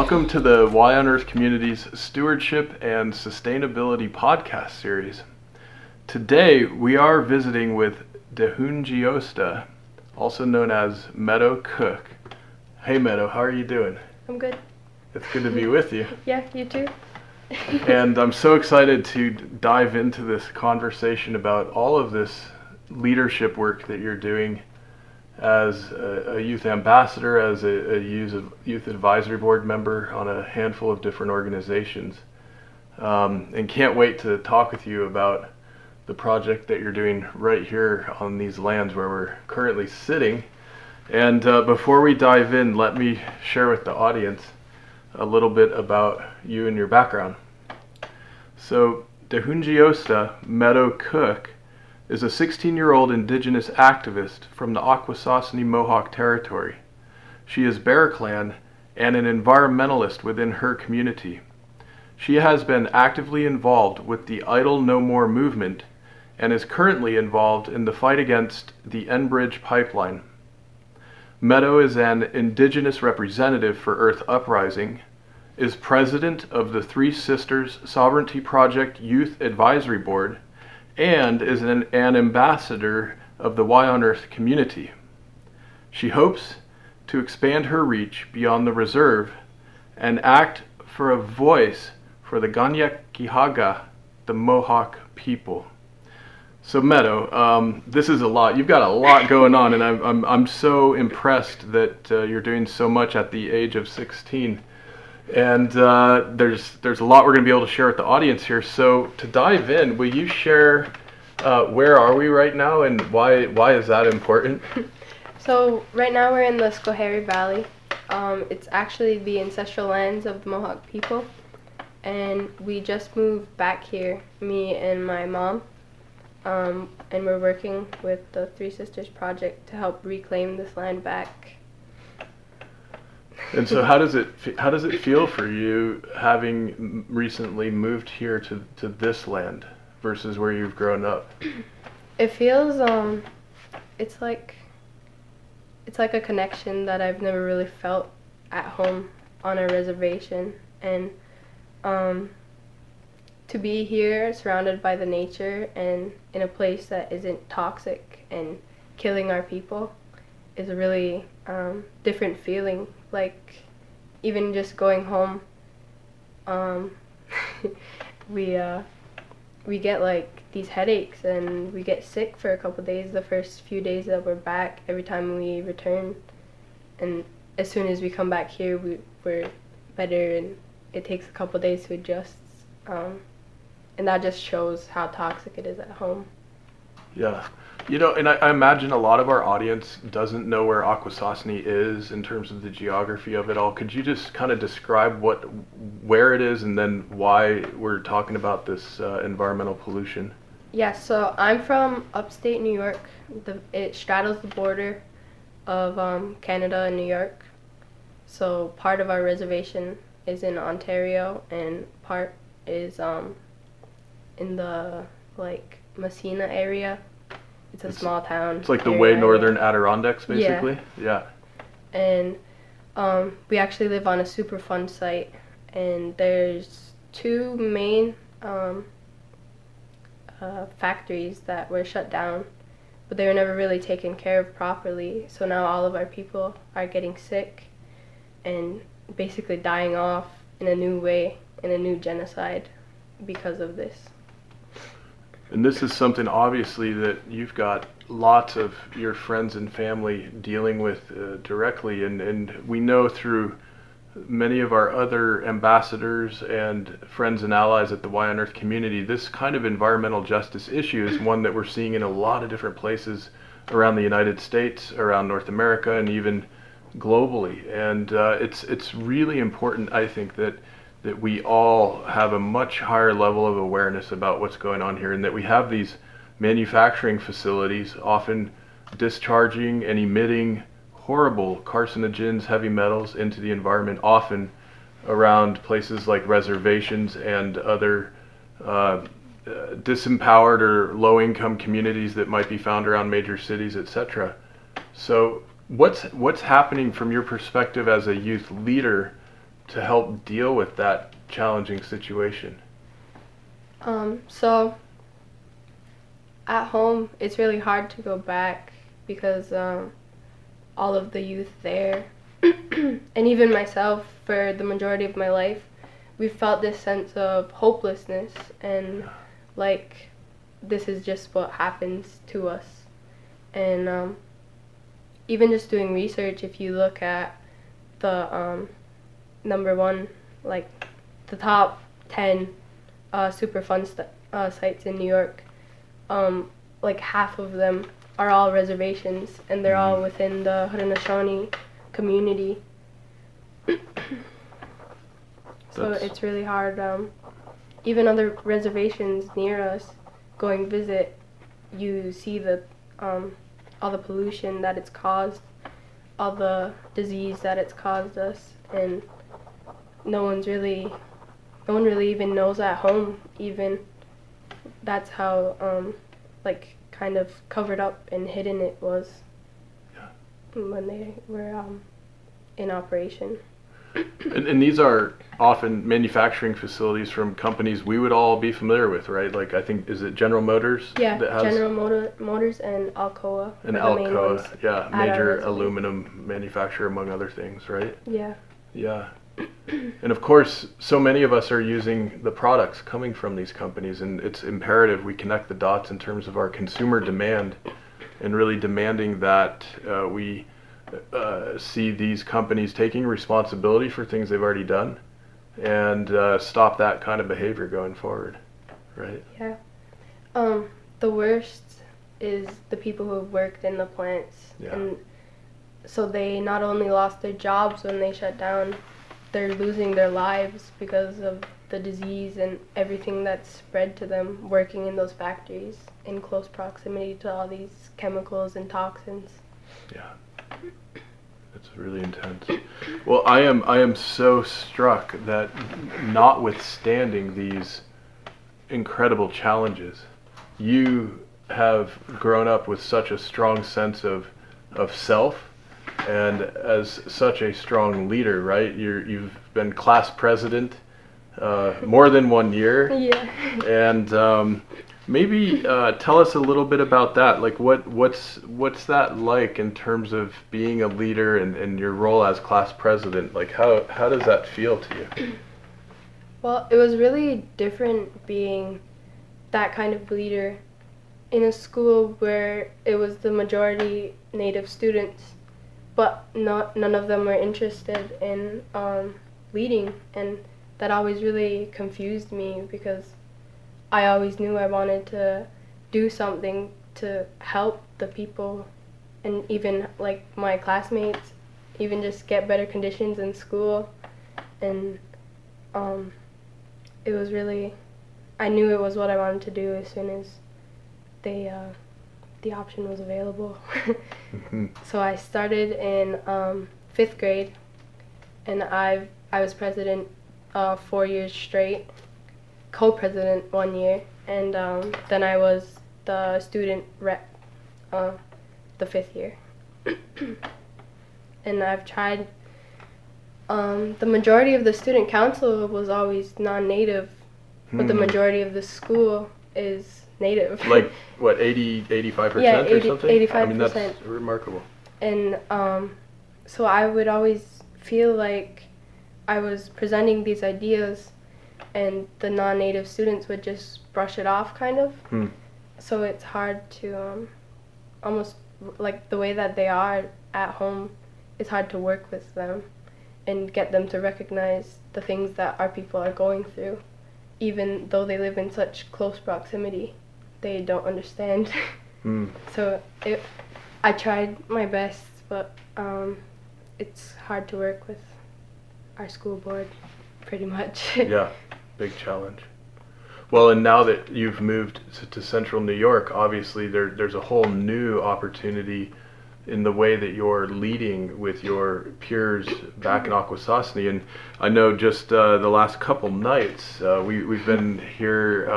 Welcome to the Y on Earth Community's Stewardship and Sustainability podcast series. Today we are visiting with Tehontsiiohsta, also known as Meadow Cook. Hey Meadow, how are you doing? I'm good. It's good to be with you. Yeah, you too. And I'm so excited to dive into this conversation about all of this leadership work that you're doing as a youth ambassador, as a youth advisory board member on a handful of different organizations. And can't wait to talk with you about the project that you're doing right here on these lands where we're currently sitting. And before we dive in, let me share with the audience a little bit about you and your background. So Tehontsiiohsta Meadow Cook is a 16-year-old indigenous activist from the Akwesasne Mohawk territory. She is Bear Clan and an environmentalist within her community. She has been actively involved with the Idle No More movement and is currently involved in the fight against the Enbridge pipeline. Meadow is an indigenous representative for Earth Uprising, is president of the Three Sisters Sovereignty Project Youth Advisory Board, and is an ambassador of the Y on Earth community. She hopes to expand her reach beyond the reserve and act for a voice for the Ganyakihaga, the Mohawk people. So Meadow, this is a lot. You've got a lot going on, and I'm so impressed that you're doing so much at the age of 16. And there's a lot we're going to be able to share with the audience here. So to dive in, will you share where are we right now and why is that important? So right now we're in the Schoharie Valley. It's actually the ancestral lands of the Mohawk people. And we just moved back here, me and my mom. And we're working with the Three Sisters Project to help reclaim this land back. And so how does it feel for you having recently moved here to this land versus where you've grown up? It feels it's like a connection that I've never really felt at home on a reservation, and to be here surrounded by the nature and in a place that isn't toxic and killing our people is a really different feeling. Like, even just going home, we get like these headaches and we get sick for a couple days the first few days that we're back every time we return, and as soon as we come back here we're better, and it takes a couple days to adjust, and that just shows how toxic it is at home. Yeah. You know, and I imagine a lot of our audience doesn't know where Akwesasne is in terms of the geography of it all. Could you just kind of describe where it is and then why we're talking about this environmental pollution? Yeah, so I'm from upstate New York. It straddles the border of Canada and New York. So part of our reservation is in Ontario and part is in the, like, Messina area. It's a small town. It's like the way northern Adirondacks, basically. Yeah. Yeah. And we actually live on a Superfund site, and there's two main factories that were shut down, but they were never really taken care of properly. So now all of our people are getting sick and basically dying off in a new way, in a new genocide because of this. And this is something, obviously, that you've got lots of your friends and family dealing with directly, and we know through many of our other ambassadors and friends and allies at the Y on Earth community, this kind of environmental justice issue is one that we're seeing in a lot of different places around the United States, around North America, and even globally. And it's really important, I think, that we all have a much higher level of awareness about what's going on here, and that we have these manufacturing facilities often discharging and emitting horrible carcinogens, heavy metals into the environment, often around places like reservations and other disempowered or low-income communities that might be found around major cities, etc. So what's happening from your perspective as a youth leader to help deal with that challenging situation? So at home it's really hard to go back because all of the youth there and even myself for the majority of my life, we felt this sense of hopelessness and like this is just what happens to us. And even just doing research, if you look at the number one, like the top 10 Superfund sites in New York, like half of them are all reservations and they're all within the Haudenosaunee community. So it's really hard. Even other reservations near us, going visit, you see the all the pollution that it's caused, all the disease that it's caused us, and no one really even knows at home. Even that's how like kind of covered up and hidden it was when they were in operation. And these are often manufacturing facilities from companies we would all be familiar with, right? Like I think, is it General Motors? Yeah, that has General Motors and Alcoa. And Alcoa, yeah, major aluminum manufacturer among other things, right? Yeah. Yeah. And of course, so many of us are using the products coming from these companies, and it's imperative we connect the dots in terms of our consumer demand and really demanding that we see these companies taking responsibility for things they've already done and stop that kind of behavior going forward, right? Yeah. The worst is the people who have worked in the plants. Yeah. And so they not only lost their jobs when they shut down, they're losing their lives because of the disease and everything that's spread to them working in those factories in close proximity to all these chemicals and toxins. Yeah. It's really intense. Well, I am so struck that notwithstanding these incredible challenges, you have grown up with such a strong sense of self and as such a strong leader, right? You've been class president more than 1 year. Yeah. And maybe tell us a little bit about that. Like, what's that like in terms of being a leader and your role as class president? Like, how does that feel to you? Well, it was really different being that kind of leader in a school where it was the majority Native students, but none of them were interested in leading, and that always really confused me because I always knew I wanted to do something to help the people and even like my classmates, even just get better conditions in school. And it was really, I knew it was what I wanted to do as soon as the option was available. So I started in 5th grade and I was president 4 years straight, co-president 1 year, and then I was the student rep the 5th year. And I've tried, the majority of the student council was always non-native, but the majority of the school is native. Like what, 80-85%? Yeah, 80, or something? 85%. I mean, that's remarkable. And so I would always feel like I was presenting these ideas and the non-native students would just brush it off, kind of. So it's hard to, almost like the way that they are at home, it's hard to work with them and get them to recognize the things that our people are going through. Even though they live in such close proximity, they don't understand. So I tried my best, but it's hard to work with our school board, pretty much. Yeah. Big challenge. Well, and now that you've moved to central New York, obviously there's a whole new opportunity in the way that you're leading with your peers back in Akwesasne. And I know just the last couple nights, we've been here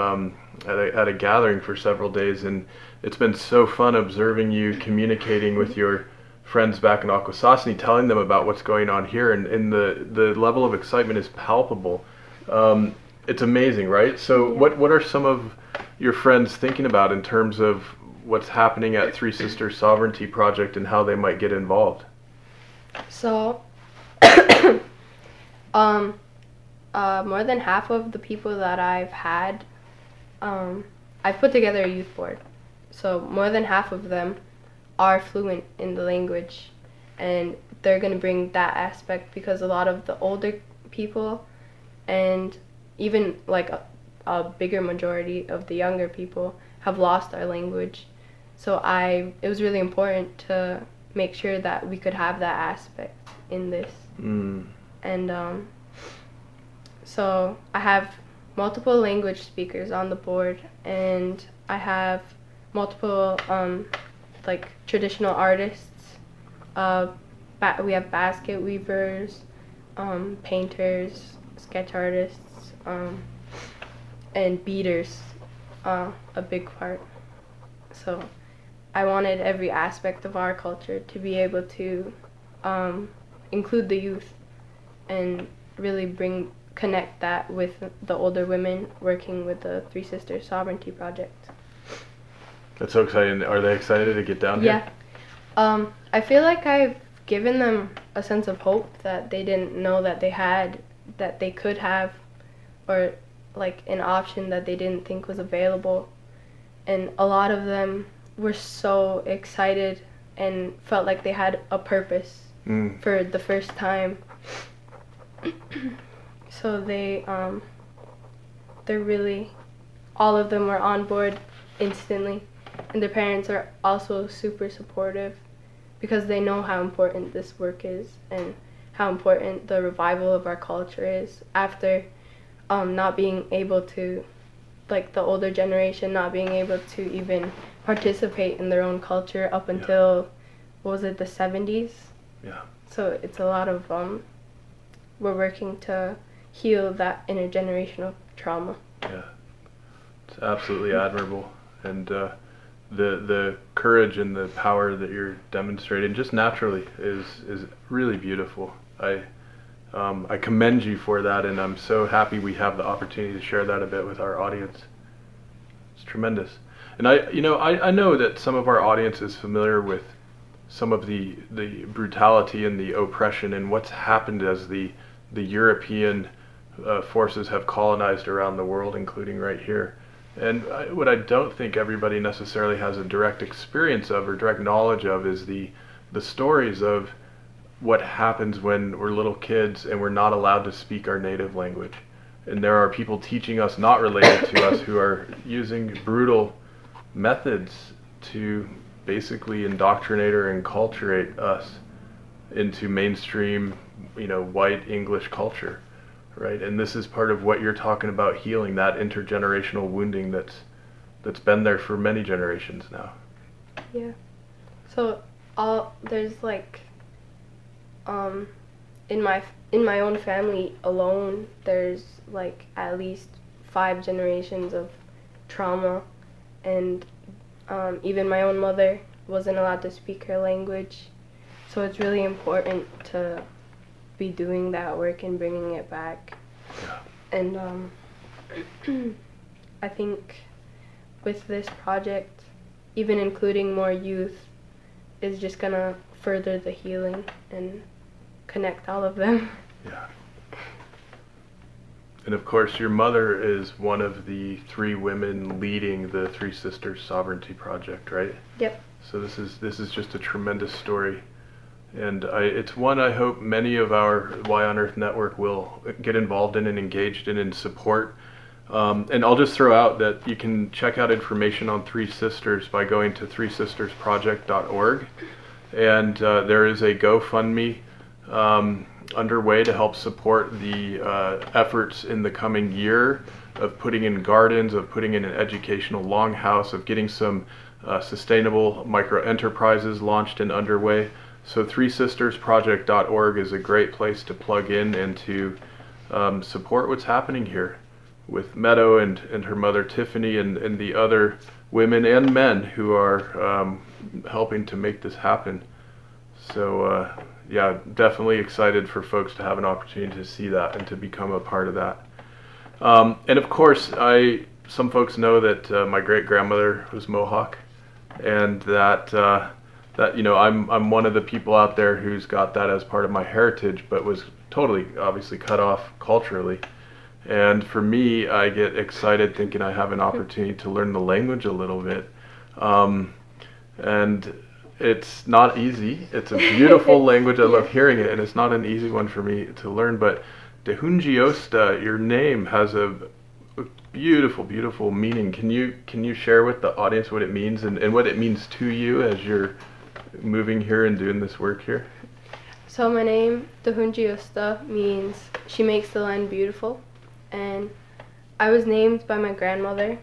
at a gathering for several days, and it's been so fun observing you communicating with your friends back in Akwesasne, telling them about what's going on here, and the level of excitement is palpable. It's amazing, right? So what are some of your friends thinking about in terms of what's happening at Three Sisters Sovereignty Project and how they might get involved? So, more than half of the people that I've had, I've put together a youth board. So more than half of them are fluent in the language, and they're going to bring that aspect, because a lot of the older people and even like a bigger majority of the younger people have lost our language. So it was really important to make sure that we could have that aspect in this. And so I have multiple language speakers on the board, and I have multiple like traditional artists. We have basket weavers, painters, sketch artists, and beaters, a big part. So I wanted every aspect of our culture to be able to include the youth and really connect that with the older women working with the Three Sisters Sovereignty Project. That's so exciting. Are they excited to get down here? Yeah. I feel like I've given them a sense of hope that they didn't know that they had, that they could have, or like an option that they didn't think was available. And a lot of them were so excited and felt like they had a purpose for the first time. So they're really, all of them were on board instantly. And their parents are also super supportive, because they know how important this work is and how important the revival of our culture is after not being able to, like the older generation not being able to even participate in their own culture up until, what was it, the 70s? Yeah. So it's a lot of, we're working to heal that intergenerational trauma. Yeah, it's absolutely admirable. And the courage and the power that you're demonstrating just naturally is really beautiful. I commend you for that, and I'm so happy we have the opportunity to share that a bit with our audience. It's tremendous. And I know that some of our audience is familiar with some of the brutality and the oppression and what's happened as the European forces have colonized around the world, including right here. And what I don't think everybody necessarily has a direct experience of or direct knowledge of is the stories of what happens when we're little kids and we're not allowed to speak our native language. And there are people teaching us not related to us who are using brutal methods to basically indoctrinate or enculturate us into mainstream, white English culture. Right, and this is part of what you're talking about, healing that intergenerational wounding that's been there for many generations now. Yeah. So there's like in my own family alone, there's like at least 5 generations of trauma, and even my own mother wasn't allowed to speak her language. So it's really important to be doing that work and bringing it back. And I think with this project, even including more youth is just gonna further the healing and connect all of them. Yeah. And of course your mother is one of the 3 women leading the Three Sisters Sovereignty Project, right? Yep. So this is just a tremendous story. And it's one I hope many of our Y on Earth network will get involved in and engaged in and support. And I'll just throw out that you can check out information on Three Sisters by going to threesistersproject.org. And there is a GoFundMe underway to help support the efforts in the coming year of putting in gardens, of putting in an educational longhouse, of getting some sustainable micro enterprises launched and underway. So threesistersproject.org is a great place to plug in and to support what's happening here with Meadow and her mother Tiffany and the other women and men who are helping to make this happen. So yeah, definitely excited for folks to have an opportunity to see that and to become a part of that. And of course, some folks know that my great-grandmother was Mohawk, and that you know, I'm one of the people out there who's got that as part of my heritage, but was totally obviously cut off culturally. And for me, I get excited thinking I have an opportunity to learn the language a little bit. And it's not easy. It's a beautiful language. I love hearing it, and it's not an easy one for me to learn. But Tehontsiiohsta, your name has a beautiful, beautiful meaning. Can you share with the audience what it means and what it means to you as you're moving here and doing this work here? So my name, Tehontsiiohsta, means she makes the land beautiful, and I was named by my grandmother.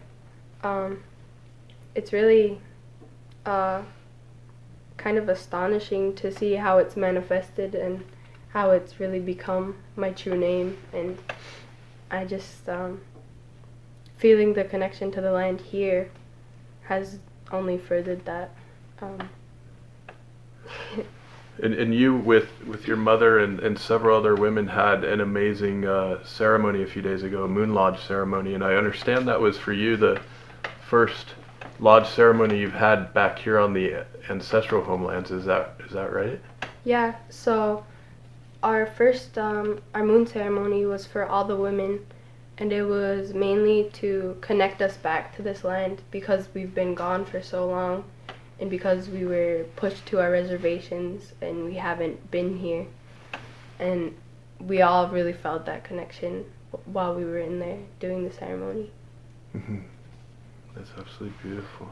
It's really kind of astonishing to see how it's manifested and how it's really become my true name, and I just feeling the connection to the land here has only furthered that. And you, with your mother and several other women, had an amazing ceremony a few days ago, a moon lodge ceremony, and I understand that was for you the first lodge ceremony you've had back here on the ancestral homelands. Is that right? Yeah. So our first our moon ceremony was for all the women, and it was mainly to connect us back to this land because we've been gone for so long. And because we were pushed to our reservations and we haven't been here, and we all really felt that connection while we were in there doing the ceremony. Mm-hmm. That's absolutely beautiful.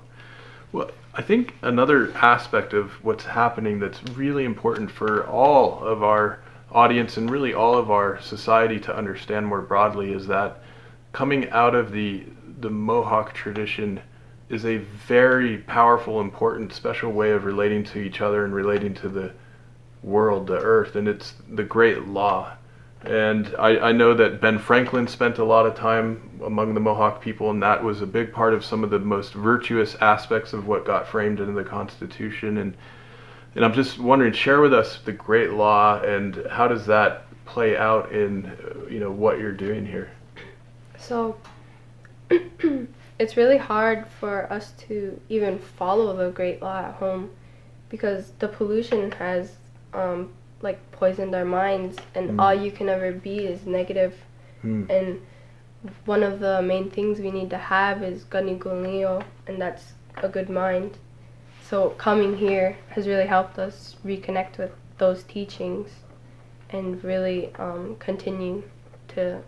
Well, I think another aspect of what's happening that's really important for all of our audience and really all of our society to understand more broadly is that coming out of the Mohawk tradition is a very powerful, important, special way of relating to each other and relating to the world, the earth, and it's the great law. And I know that Ben Franklin spent a lot of time among the Mohawk people, and that was a big part of some of the most virtuous aspects of what got framed into the Constitution. And I'm just wondering, share with us the great law and how does that play out in, you know, what you're doing here? So it's really hard for us to even follow the great law at home because the pollution has like poisoned our minds, and all you can ever be is negative. And one of the main things we need to have is Ganigolio, and that's a good mind. So coming here has really helped us reconnect with those teachings and really continue to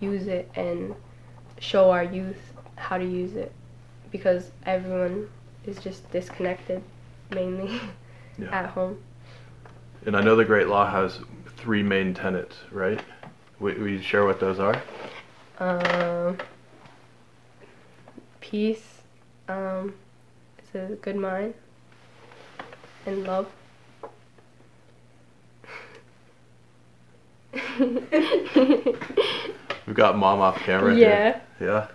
use it and show our youth how to use it, because everyone is just disconnected mainly at home. And I know the great law has 3 main tenets, right? We share what those are? Peace, it's a good mind, and love. We've got mom off camera here. Yeah.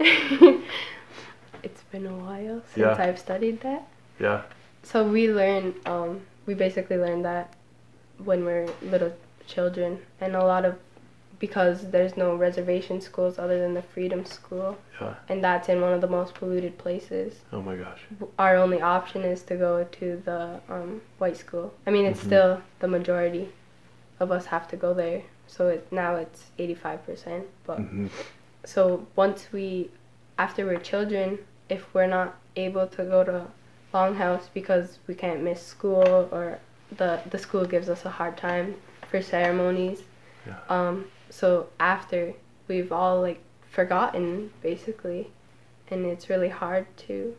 It's been a while since I've studied that. Yeah. So we learn, we basically learn that when we're little children, and a lot of, because there's no reservation schools other than the Freedom School. Yeah. And that's in one of the most polluted places. Oh my gosh. Our only option is to go to the white school. I mean, it's still the majority of us have to go there. So now it's 85%, but so once after we're children, if we're not able to go to Longhouse because we can't miss school, or the school gives us a hard time for ceremonies, so after we've all like forgotten basically, and it's really hard to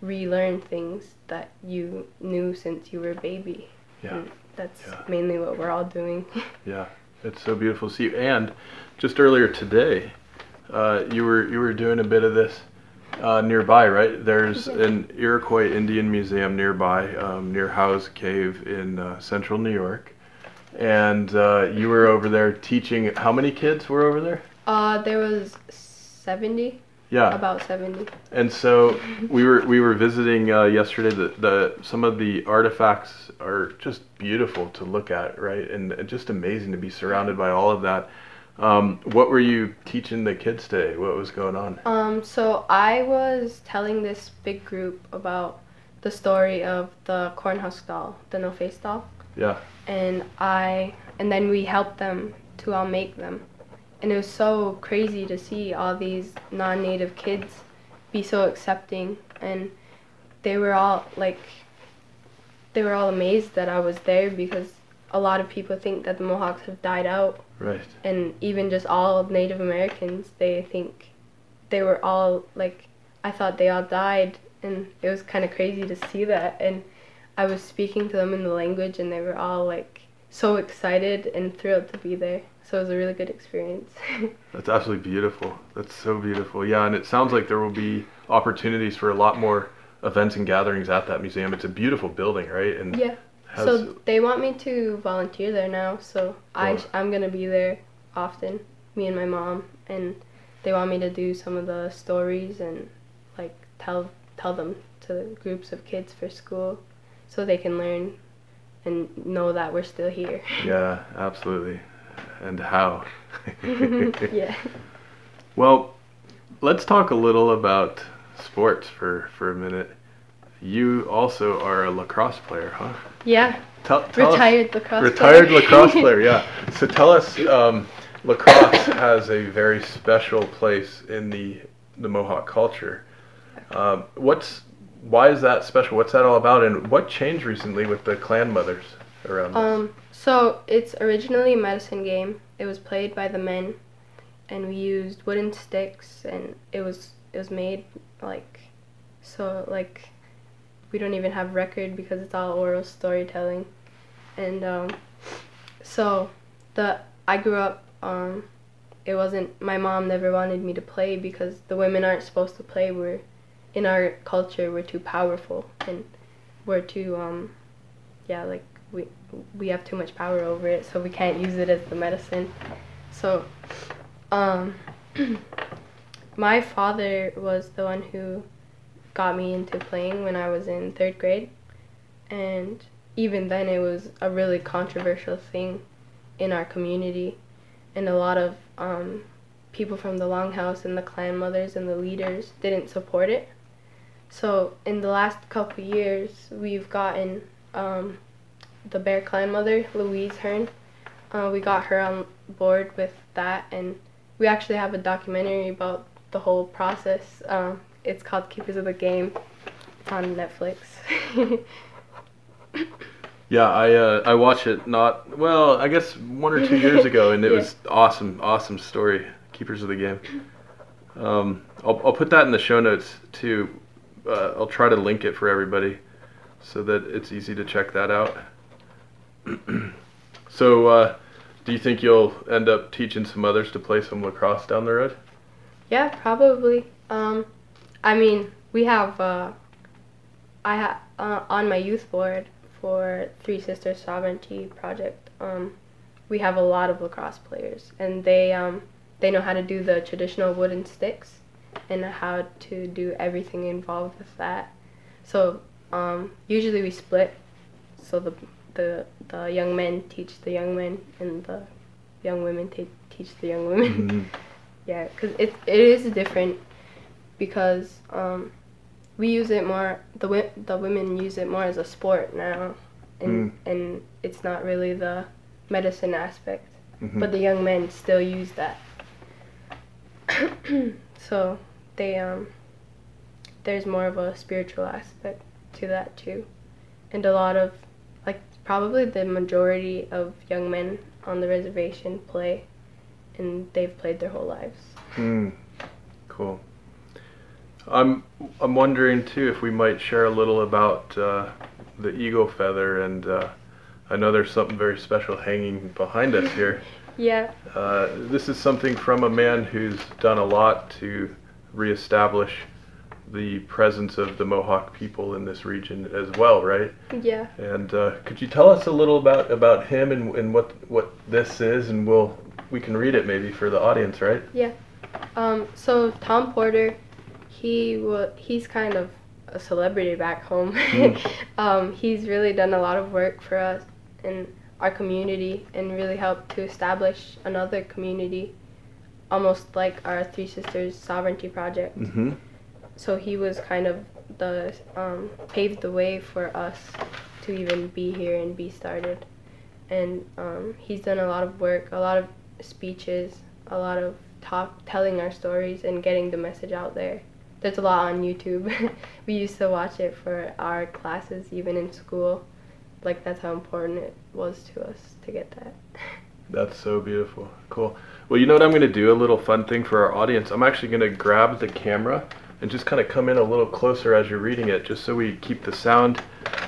relearn things that you knew since you were a baby. And that's mainly what we're all doing. It's so beautiful to see you. And just earlier today, you were doing a bit of this nearby, right? There's an Iroquois Indian Museum nearby, near Howe's Cave in central New York. And you were over there teaching. How many kids were over there? There was 70. Yeah. About 70. And so we were visiting yesterday. Some of the artifacts are just beautiful to look at, right? And just amazing to be surrounded by all of that. What were you teaching the kids today? What was going on? So I was telling this big group about the story of the cornhusk doll, the no-face doll. Yeah. And then we helped them to all make them. And it was so crazy to see all these non-native kids be so accepting, and they were all amazed that I was there, because a lot of people think that the Mohawks have died out. Right. And even just all Native Americans, they think they were all, like, I thought they all died, and it was kind of crazy to see that. And I was speaking to them in the language, and they were all, like, so excited and thrilled to be there. So it was a really good experience. That's absolutely beautiful. That's so beautiful. Yeah, and it sounds like there will be opportunities for a lot more events and gatherings at that museum. It's a beautiful building, right? And yeah. So they want me to volunteer there now, so I'm going to be there often, me and my mom. And they want me to do some of the stories and, like, tell them to groups of kids for school so they can learn and know that we're still here. Yeah, absolutely. And how. Yeah. Well, let's talk a little about sports for a minute. You also are a lacrosse player, huh? Yeah. Retired lacrosse player, yeah. So tell us, lacrosse has a very special place in the Mohawk culture. Why is that special? What's that all about? And what changed recently with the clan mothers around us? So it's originally a medicine game. It was played by the men, and we used wooden sticks, and it was made like we don't even have record because it's all oral storytelling. And I grew up, my mom never wanted me to play because the women aren't supposed to play. In our culture, we're too powerful, and we're too, we have too much power over it, so we can't use it as the medicine. So, my father was the one who got me into playing when I was in 3rd grade, and even then it was a really controversial thing in our community, and a lot of people from the Longhouse and the clan mothers and the leaders didn't support it. So in the last couple years, we've gotten the Bear Clan mother, Louise Hearn. We got her on board with that, and we actually have a documentary about the whole process. It's called Keepers of the Game on Netflix. Yeah, I watched it I guess 1 or 2 years ago, and it was awesome story. Keepers of the Game. I'll put that in the show notes too. I'll try to link it for everybody so that it's easy to check that out. So do you think you'll end up teaching some others to play some lacrosse down the road? Yeah, probably. We have on my youth board for Three Sisters Sovereignty Project, we have a lot of lacrosse players, and they know how to do the traditional wooden sticks and how to do everything involved with that. So usually we split, so the young men teach the young men and the young women teach the young women. Mm-hmm. Yeah, because it is different, because we use it more, the women use it more as a sport now, and it's not really the medicine aspect, mm-hmm. but the young men still use that. So they there's more of a spiritual aspect to that too, and a lot of, like, probably the majority of young men on the reservation play, and they've played their whole lives. Cool. I'm wondering too if we might share a little about the eagle feather, and I know there's something very special hanging behind us here. Yeah. This is something from a man who's done a lot to reestablish the presence of the Mohawk people in this region as well, right? Yeah. And could you tell us a little about him and what this is, and we can read it maybe for the audience, right? Yeah. So Tom Porter, he's kind of a celebrity back home. Mm. He's really done a lot of work for us and our community, and really helped to establish another community, almost like our Three Sisters Sovereignty Project. Mm-hmm. So he was kind of the paved the way for us to even be here and be started. And he's done a lot of work, a lot of speeches, a lot of talk, telling our stories and getting the message out there. There's a lot on YouTube. We used to watch it for our classes, even in school. Like, that's how important it was to us to get that. That's so beautiful. Cool. Well, you know what I'm going to do? A little fun thing for our audience. I'm actually going to grab the camera and just kind of come in a little closer as you're reading it, just so we keep the sound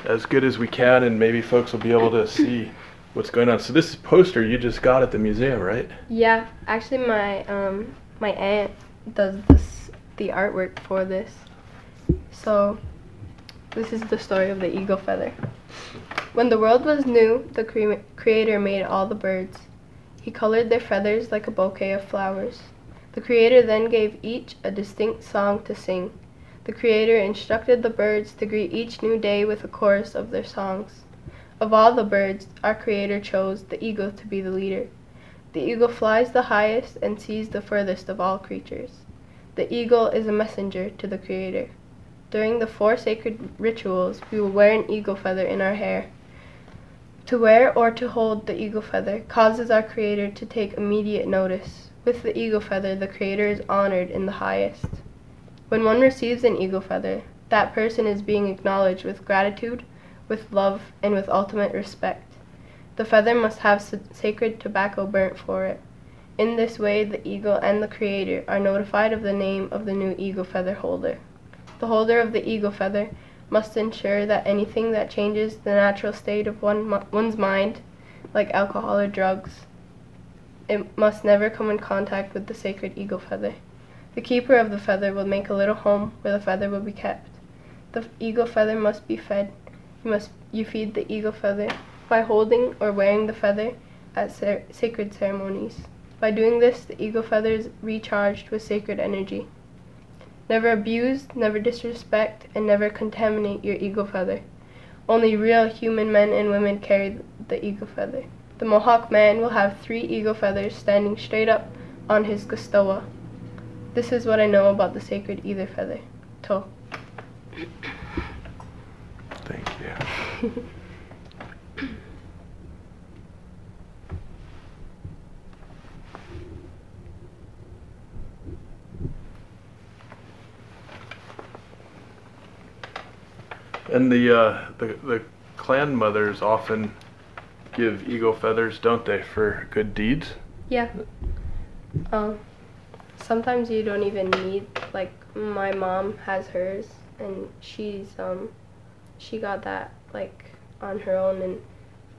as good as we can, and maybe folks will be able to see what's going on. So this poster you just got at the museum, right? Yeah. Actually, my aunt does the artwork for this. So this is the story of the eagle feather. When the world was new, the Creator made all the birds. He colored their feathers like a bouquet of flowers. The Creator then gave each a distinct song to sing. The Creator instructed the birds to greet each new day with a chorus of their songs. Of all the birds, our Creator chose the eagle to be the leader. The eagle flies the highest and sees the furthest of all creatures. The eagle is a messenger to the Creator. During the 4 sacred rituals, we will wear an eagle feather in our hair. To wear or to hold the eagle feather causes our Creator to take immediate notice. With the eagle feather, the Creator is honored in the highest. When one receives an eagle feather, that person is being acknowledged with gratitude, with love, and with ultimate respect. The feather must have sacred tobacco burnt for it. In this way, the eagle and the Creator are notified of the name of the new eagle feather holder. The holder of the eagle feather must ensure that anything that changes the natural state of one's mind, like alcohol or drugs, it must never come in contact with the sacred eagle feather. The keeper of the feather will make a little home where the feather will be kept. The eagle feather must be fed. You feed the eagle feather by holding or wearing the feather at sacred ceremonies. By doing this, the eagle feather is recharged with sacred energy. Never abuse, never disrespect, and never contaminate your eagle feather. Only real human men and women carry the eagle feather. The Mohawk man will have 3 eagle feathers standing straight up on his gustowa. This is what I know about the sacred eagle feather. To. Thank you. And the clan mothers often give eagle feathers, don't they, for good deeds? Yeah. Sometimes you don't even need, like, my mom has hers, and she got that, like, on her own and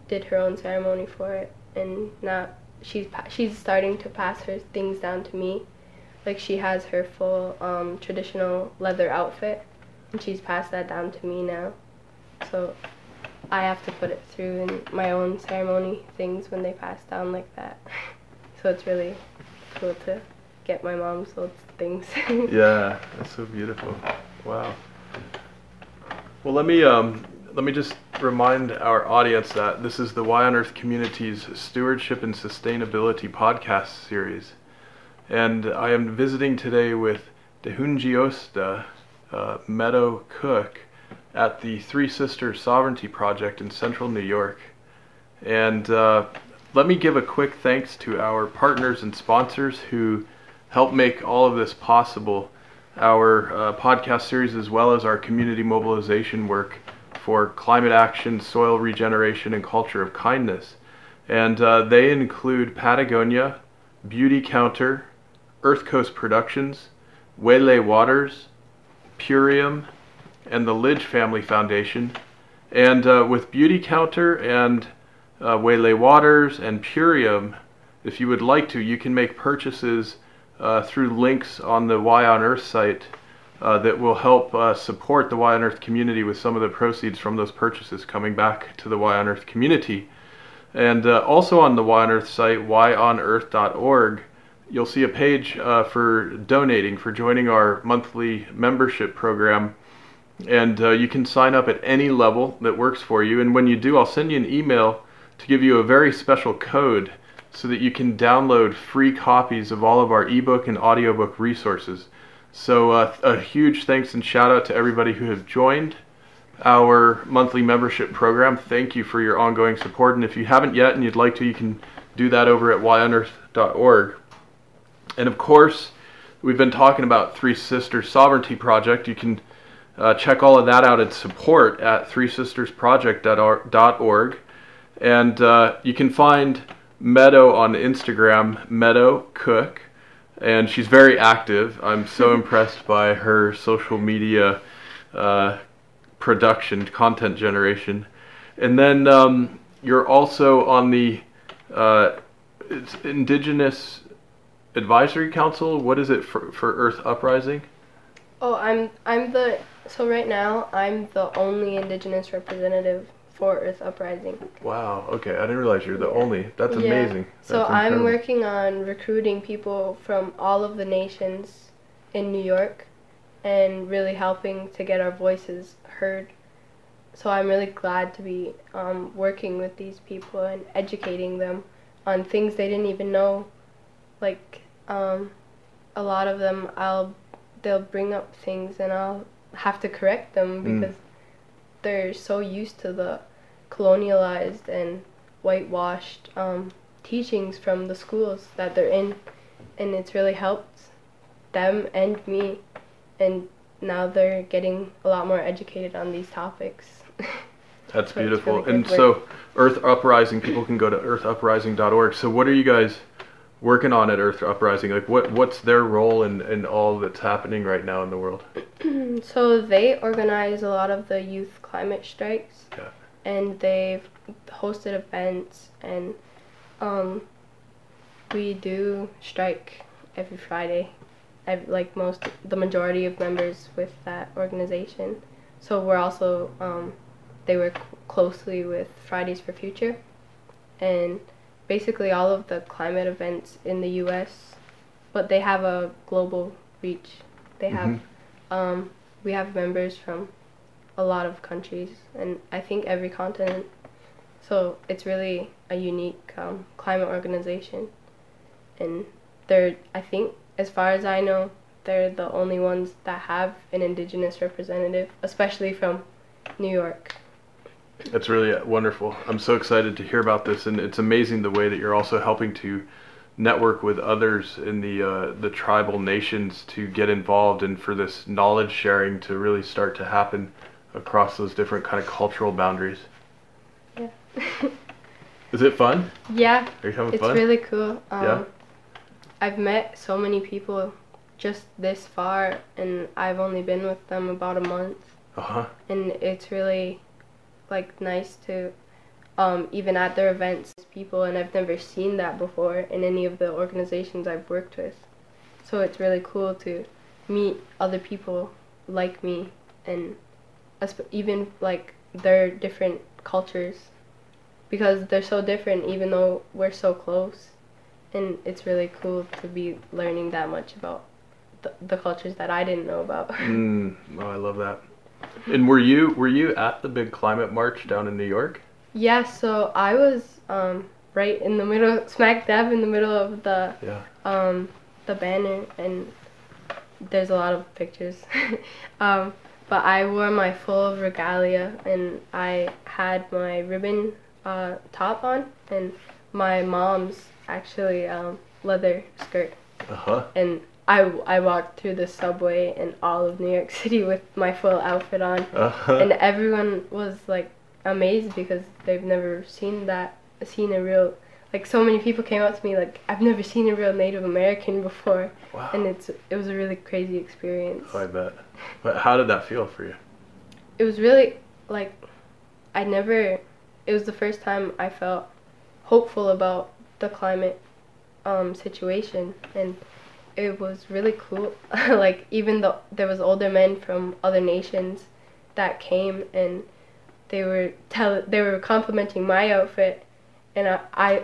did her own ceremony for it, and now she's starting to pass her things down to me. Like, she has her full traditional leather outfit, and she's passed that down to me now. So I have to put it through in my own ceremony things when they pass down like that. So it's really cool to get my mom's old things. Yeah, that's so beautiful. Wow. Well, let me just remind our audience that this is the Y on Earth Community's Stewardship and Sustainability podcast series. And I am visiting today with Tehontsiiohsta, Meadow Cook, at the Three Sisters Sovereignty Project in central New York. And let me give a quick thanks to our partners and sponsors who help make all of this possible, our podcast series, as well as our community mobilization work for climate action, soil regeneration, and culture of kindness. And they include Patagonia, Beauty Counter, Earth Coast Productions, Waylay Waters, Purium, and the Lidge Family Foundation. And with Beauty Counter and Waylay Waters and Purium, if you would like to, you can make purchases through links on the Y on Earth site that will help support the Y on Earth community, with some of the proceeds from those purchases coming back to the Y on Earth community. And also on the Y on Earth site, yonearth.org, you'll see a page for donating, for joining our monthly membership program. And you can sign up at any level that works for you. And when you do, I'll send you an email to give you a very special code so that you can download free copies of all of our ebook and audiobook resources. So a huge thanks and shout out to everybody who have joined our monthly membership program. Thank you for your ongoing support. And if you haven't yet and you'd like to, you can do that over at yonearth.org. And of course, we've been talking about Three Sisters Sovereignty Project. You can check all of that out and support at threesistersproject.org. And you can find Meadow on Instagram, Meadow Cook, and she's very active. I'm so impressed by her social media production, content generation. And then you're also on the Indigenous Advisory Council. What is it for Earth Uprising? Oh, so right now I'm the only Indigenous representative for Earth Uprising. Wow, okay, I didn't realize you're the only. That's amazing. So that's I'm working on recruiting people from all of the nations in New York and really helping to get our voices heard. So I'm really glad to be working with these people and educating them on things they didn't even know. Like, a lot of them, they'll bring up things and I'll have to correct them because they're so used to the colonialized and whitewashed teachings from the schools that they're in, and it's really helped them and me, and now they're getting a lot more educated on these topics. That's so beautiful. Really and work. So Earth Uprising, people can go to earthuprising.org. So what are you guys working on at Earth Uprising? Like, what's their role in all that's happening right now in the world? So they organize a lot of the youth climate strikes, and they've hosted events, and we do strike every Friday. I've like the majority of members with that organization. So we're also they work closely with Fridays for Future, and basically all of the climate events in the U.S., but they have a global reach. They have, we have members from a lot of countries, and I think every continent. So it's really a unique climate organization, and they're, I think, as far as I know, they're the only ones that have an Indigenous representative, especially from New York. That's really wonderful. I'm so excited to hear about this, and it's amazing the way that you're also helping to network with others in the tribal nations to get involved, and for this knowledge sharing to really start to happen across those different kind of cultural boundaries. Yeah. Is it fun? Yeah. Are you having fun? It's really cool. Yeah. I've met so many people just this far, and I've only been with them about a month. And it's really like nice to even at their events people, and I've never seen that before in any of the organizations I've worked with, so it's really cool to meet other people like me, and even like their different cultures, because they're so different even though we're so close, and it's really cool to be learning that much about the cultures that I didn't know about. Oh, I love that. And were you at the big climate march down in New York? Yeah, so I was right in the middle, smack dab in the middle of the banner, and there's a lot of pictures. But I wore my full regalia, and I had my ribbon top on, and my mom's actually leather skirt. And I walked through the subway in all of New York City with my full outfit on, and everyone was like amazed because they've never seen that, so many people came up to me like, I've never seen a real Native American before. Wow. And it was a really crazy experience. Oh, I bet. But how did that feel for you? It was really like, it was the first time I felt hopeful about the climate situation, and it was really cool. Like, even though there was older men from other nations that came, and they were complimenting my outfit, and I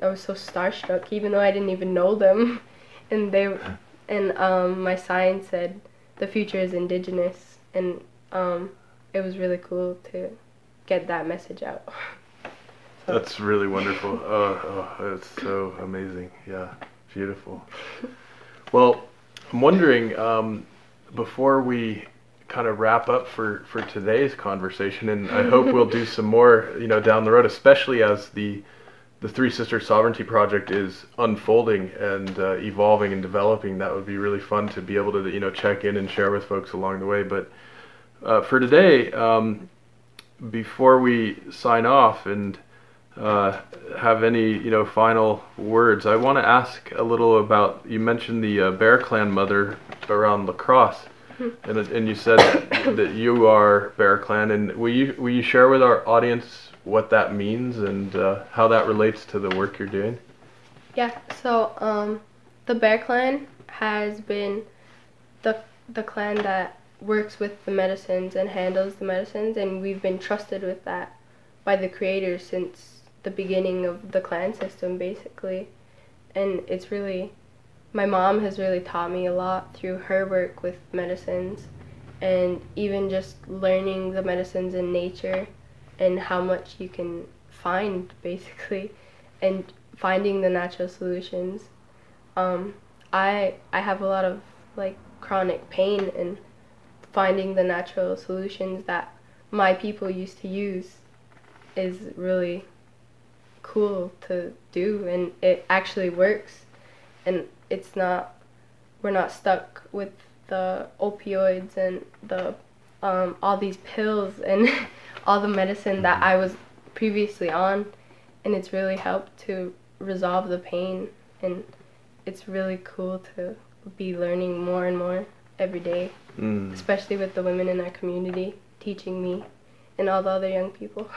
was so starstruck even though I didn't even know them. and they my sign said the future is indigenous, and it was really cool to get that message out. So. That's really wonderful. Oh, that's so amazing. Yeah, beautiful. Well, I'm wondering, before we kind of wrap up for today's conversation, and I hope we'll do some more, you know, down the road, especially as the Three Sisters Sovereignty Project is unfolding and evolving and developing. That would be really fun to be able to, you know, check in and share with folks along the way. But for today, before we sign off and have any, you know, final words, I want to ask a little about, you mentioned the Bear Clan mother around La Crosse, and you said that you are Bear Clan, and will you share with our audience what that means and how that relates to the work you're doing? Yeah, so the Bear Clan has been the clan that works with the medicines and handles the medicines, and we've been trusted with that by the creators since the beginning of the clan system, basically. And it's really, my mom has really taught me a lot through her work with medicines, and even just learning the medicines in nature and how much you can find, basically, and finding the natural solutions. I have a lot of like chronic pain, and finding the natural solutions that my people used to use is really cool to do, and it actually works, and it's not, we're not stuck with the opioids and the all these pills and all the medicine that I was previously on, and it's really helped to resolve the pain, and it's really cool to be learning more and more every day, especially with the women in our community teaching me and all the other young people.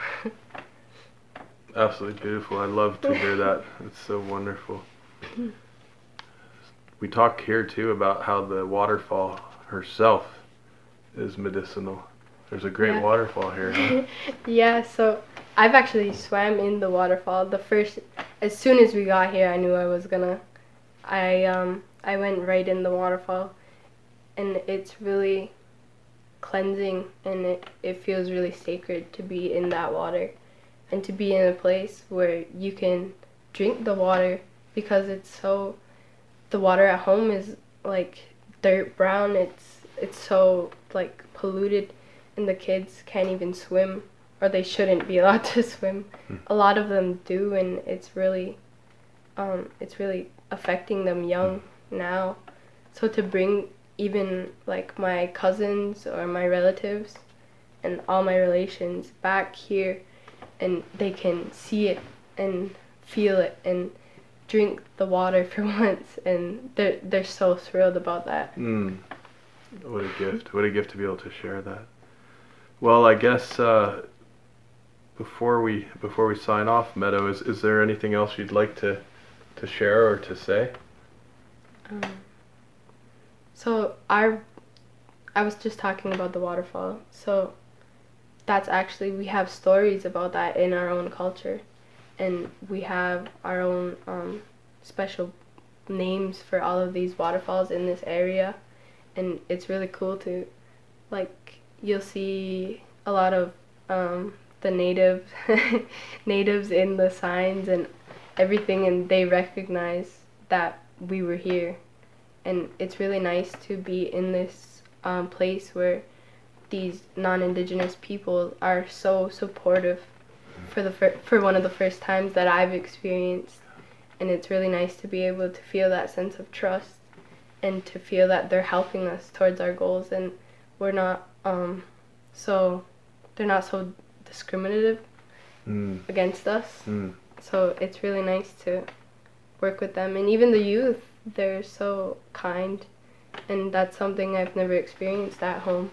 Absolutely beautiful. I love to hear that. It's so wonderful. We talk here too about how the waterfall herself is medicinal. There's a great waterfall here, huh? Yeah, so I've actually swam in the waterfall. As soon as we got here, I knew I was gonna. I went right in the waterfall, and it's really cleansing, and it feels really sacred to be in that water, and to be in a place where you can drink the water, because it's so. The water at home is like dirt brown. It's so like polluted. And the kids can't even swim, or they shouldn't be allowed to swim. A lot of them do, and it's really affecting them young now. So to bring even like my cousins or my relatives and all my relations back here, and they can see it and feel it and drink the water for once, and they're so thrilled about that. What a gift. What a gift to be able to share that. Well, I guess before we sign off, Meadow, is there anything else you'd like to share or to say? So I was just talking about the waterfall. So that's actually, we have stories about that in our own culture, and we have our own special names for all of these waterfalls in this area, and it's really cool to like. You'll see a lot of the natives in the signs and everything, and they recognize that we were here. And it's really nice to be in this place where these non-Indigenous people are so supportive for one of the first times that I've experienced. And it's really nice to be able to feel that sense of trust, and to feel that they're helping us towards our goals, and we're not so they're not so discriminative against us. So it's really nice to work with them, and even the youth, they're so kind, and that's something I've never experienced at home.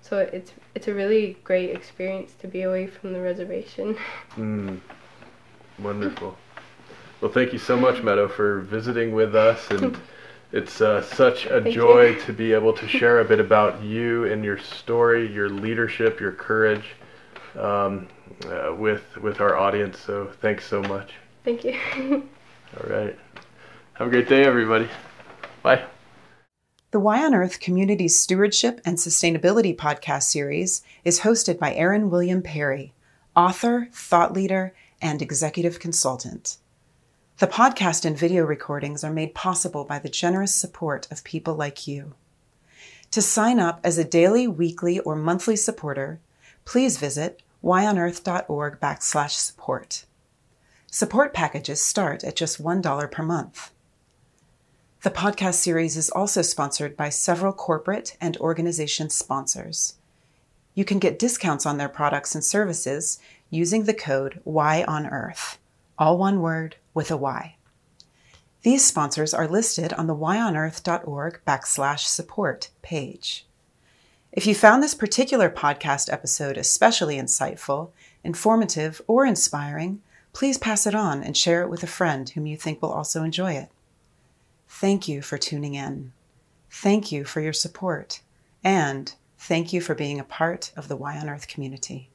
So it's a really great experience to be away from the reservation. Wonderful. Well, thank you so much, Meadow, for visiting with us, and it's such a joy to be able to share a bit about you and your story, your leadership, your courage with our audience. So thanks so much. Thank you. All right. Have a great day, everybody. Bye. The Why on Earth Community Stewardship and Sustainability podcast series is hosted by Aaron William Perry, author, thought leader, and executive consultant. The podcast and video recordings are made possible by the generous support of people like you. To sign up as a daily, weekly, or monthly supporter, please visit whyonearth.org/support. Support packages start at just $1 per month. The podcast series is also sponsored by several corporate and organization sponsors. You can get discounts on their products and services using the code YONEARTH, all one word with a Y. These sponsors are listed on the whyonearth.org/support page. If you found this particular podcast episode especially insightful, informative, or inspiring, please pass it on and share it with a friend whom you think will also enjoy it. Thank you for tuning in. Thank you for your support. And thank you for being a part of the Why on Earth community.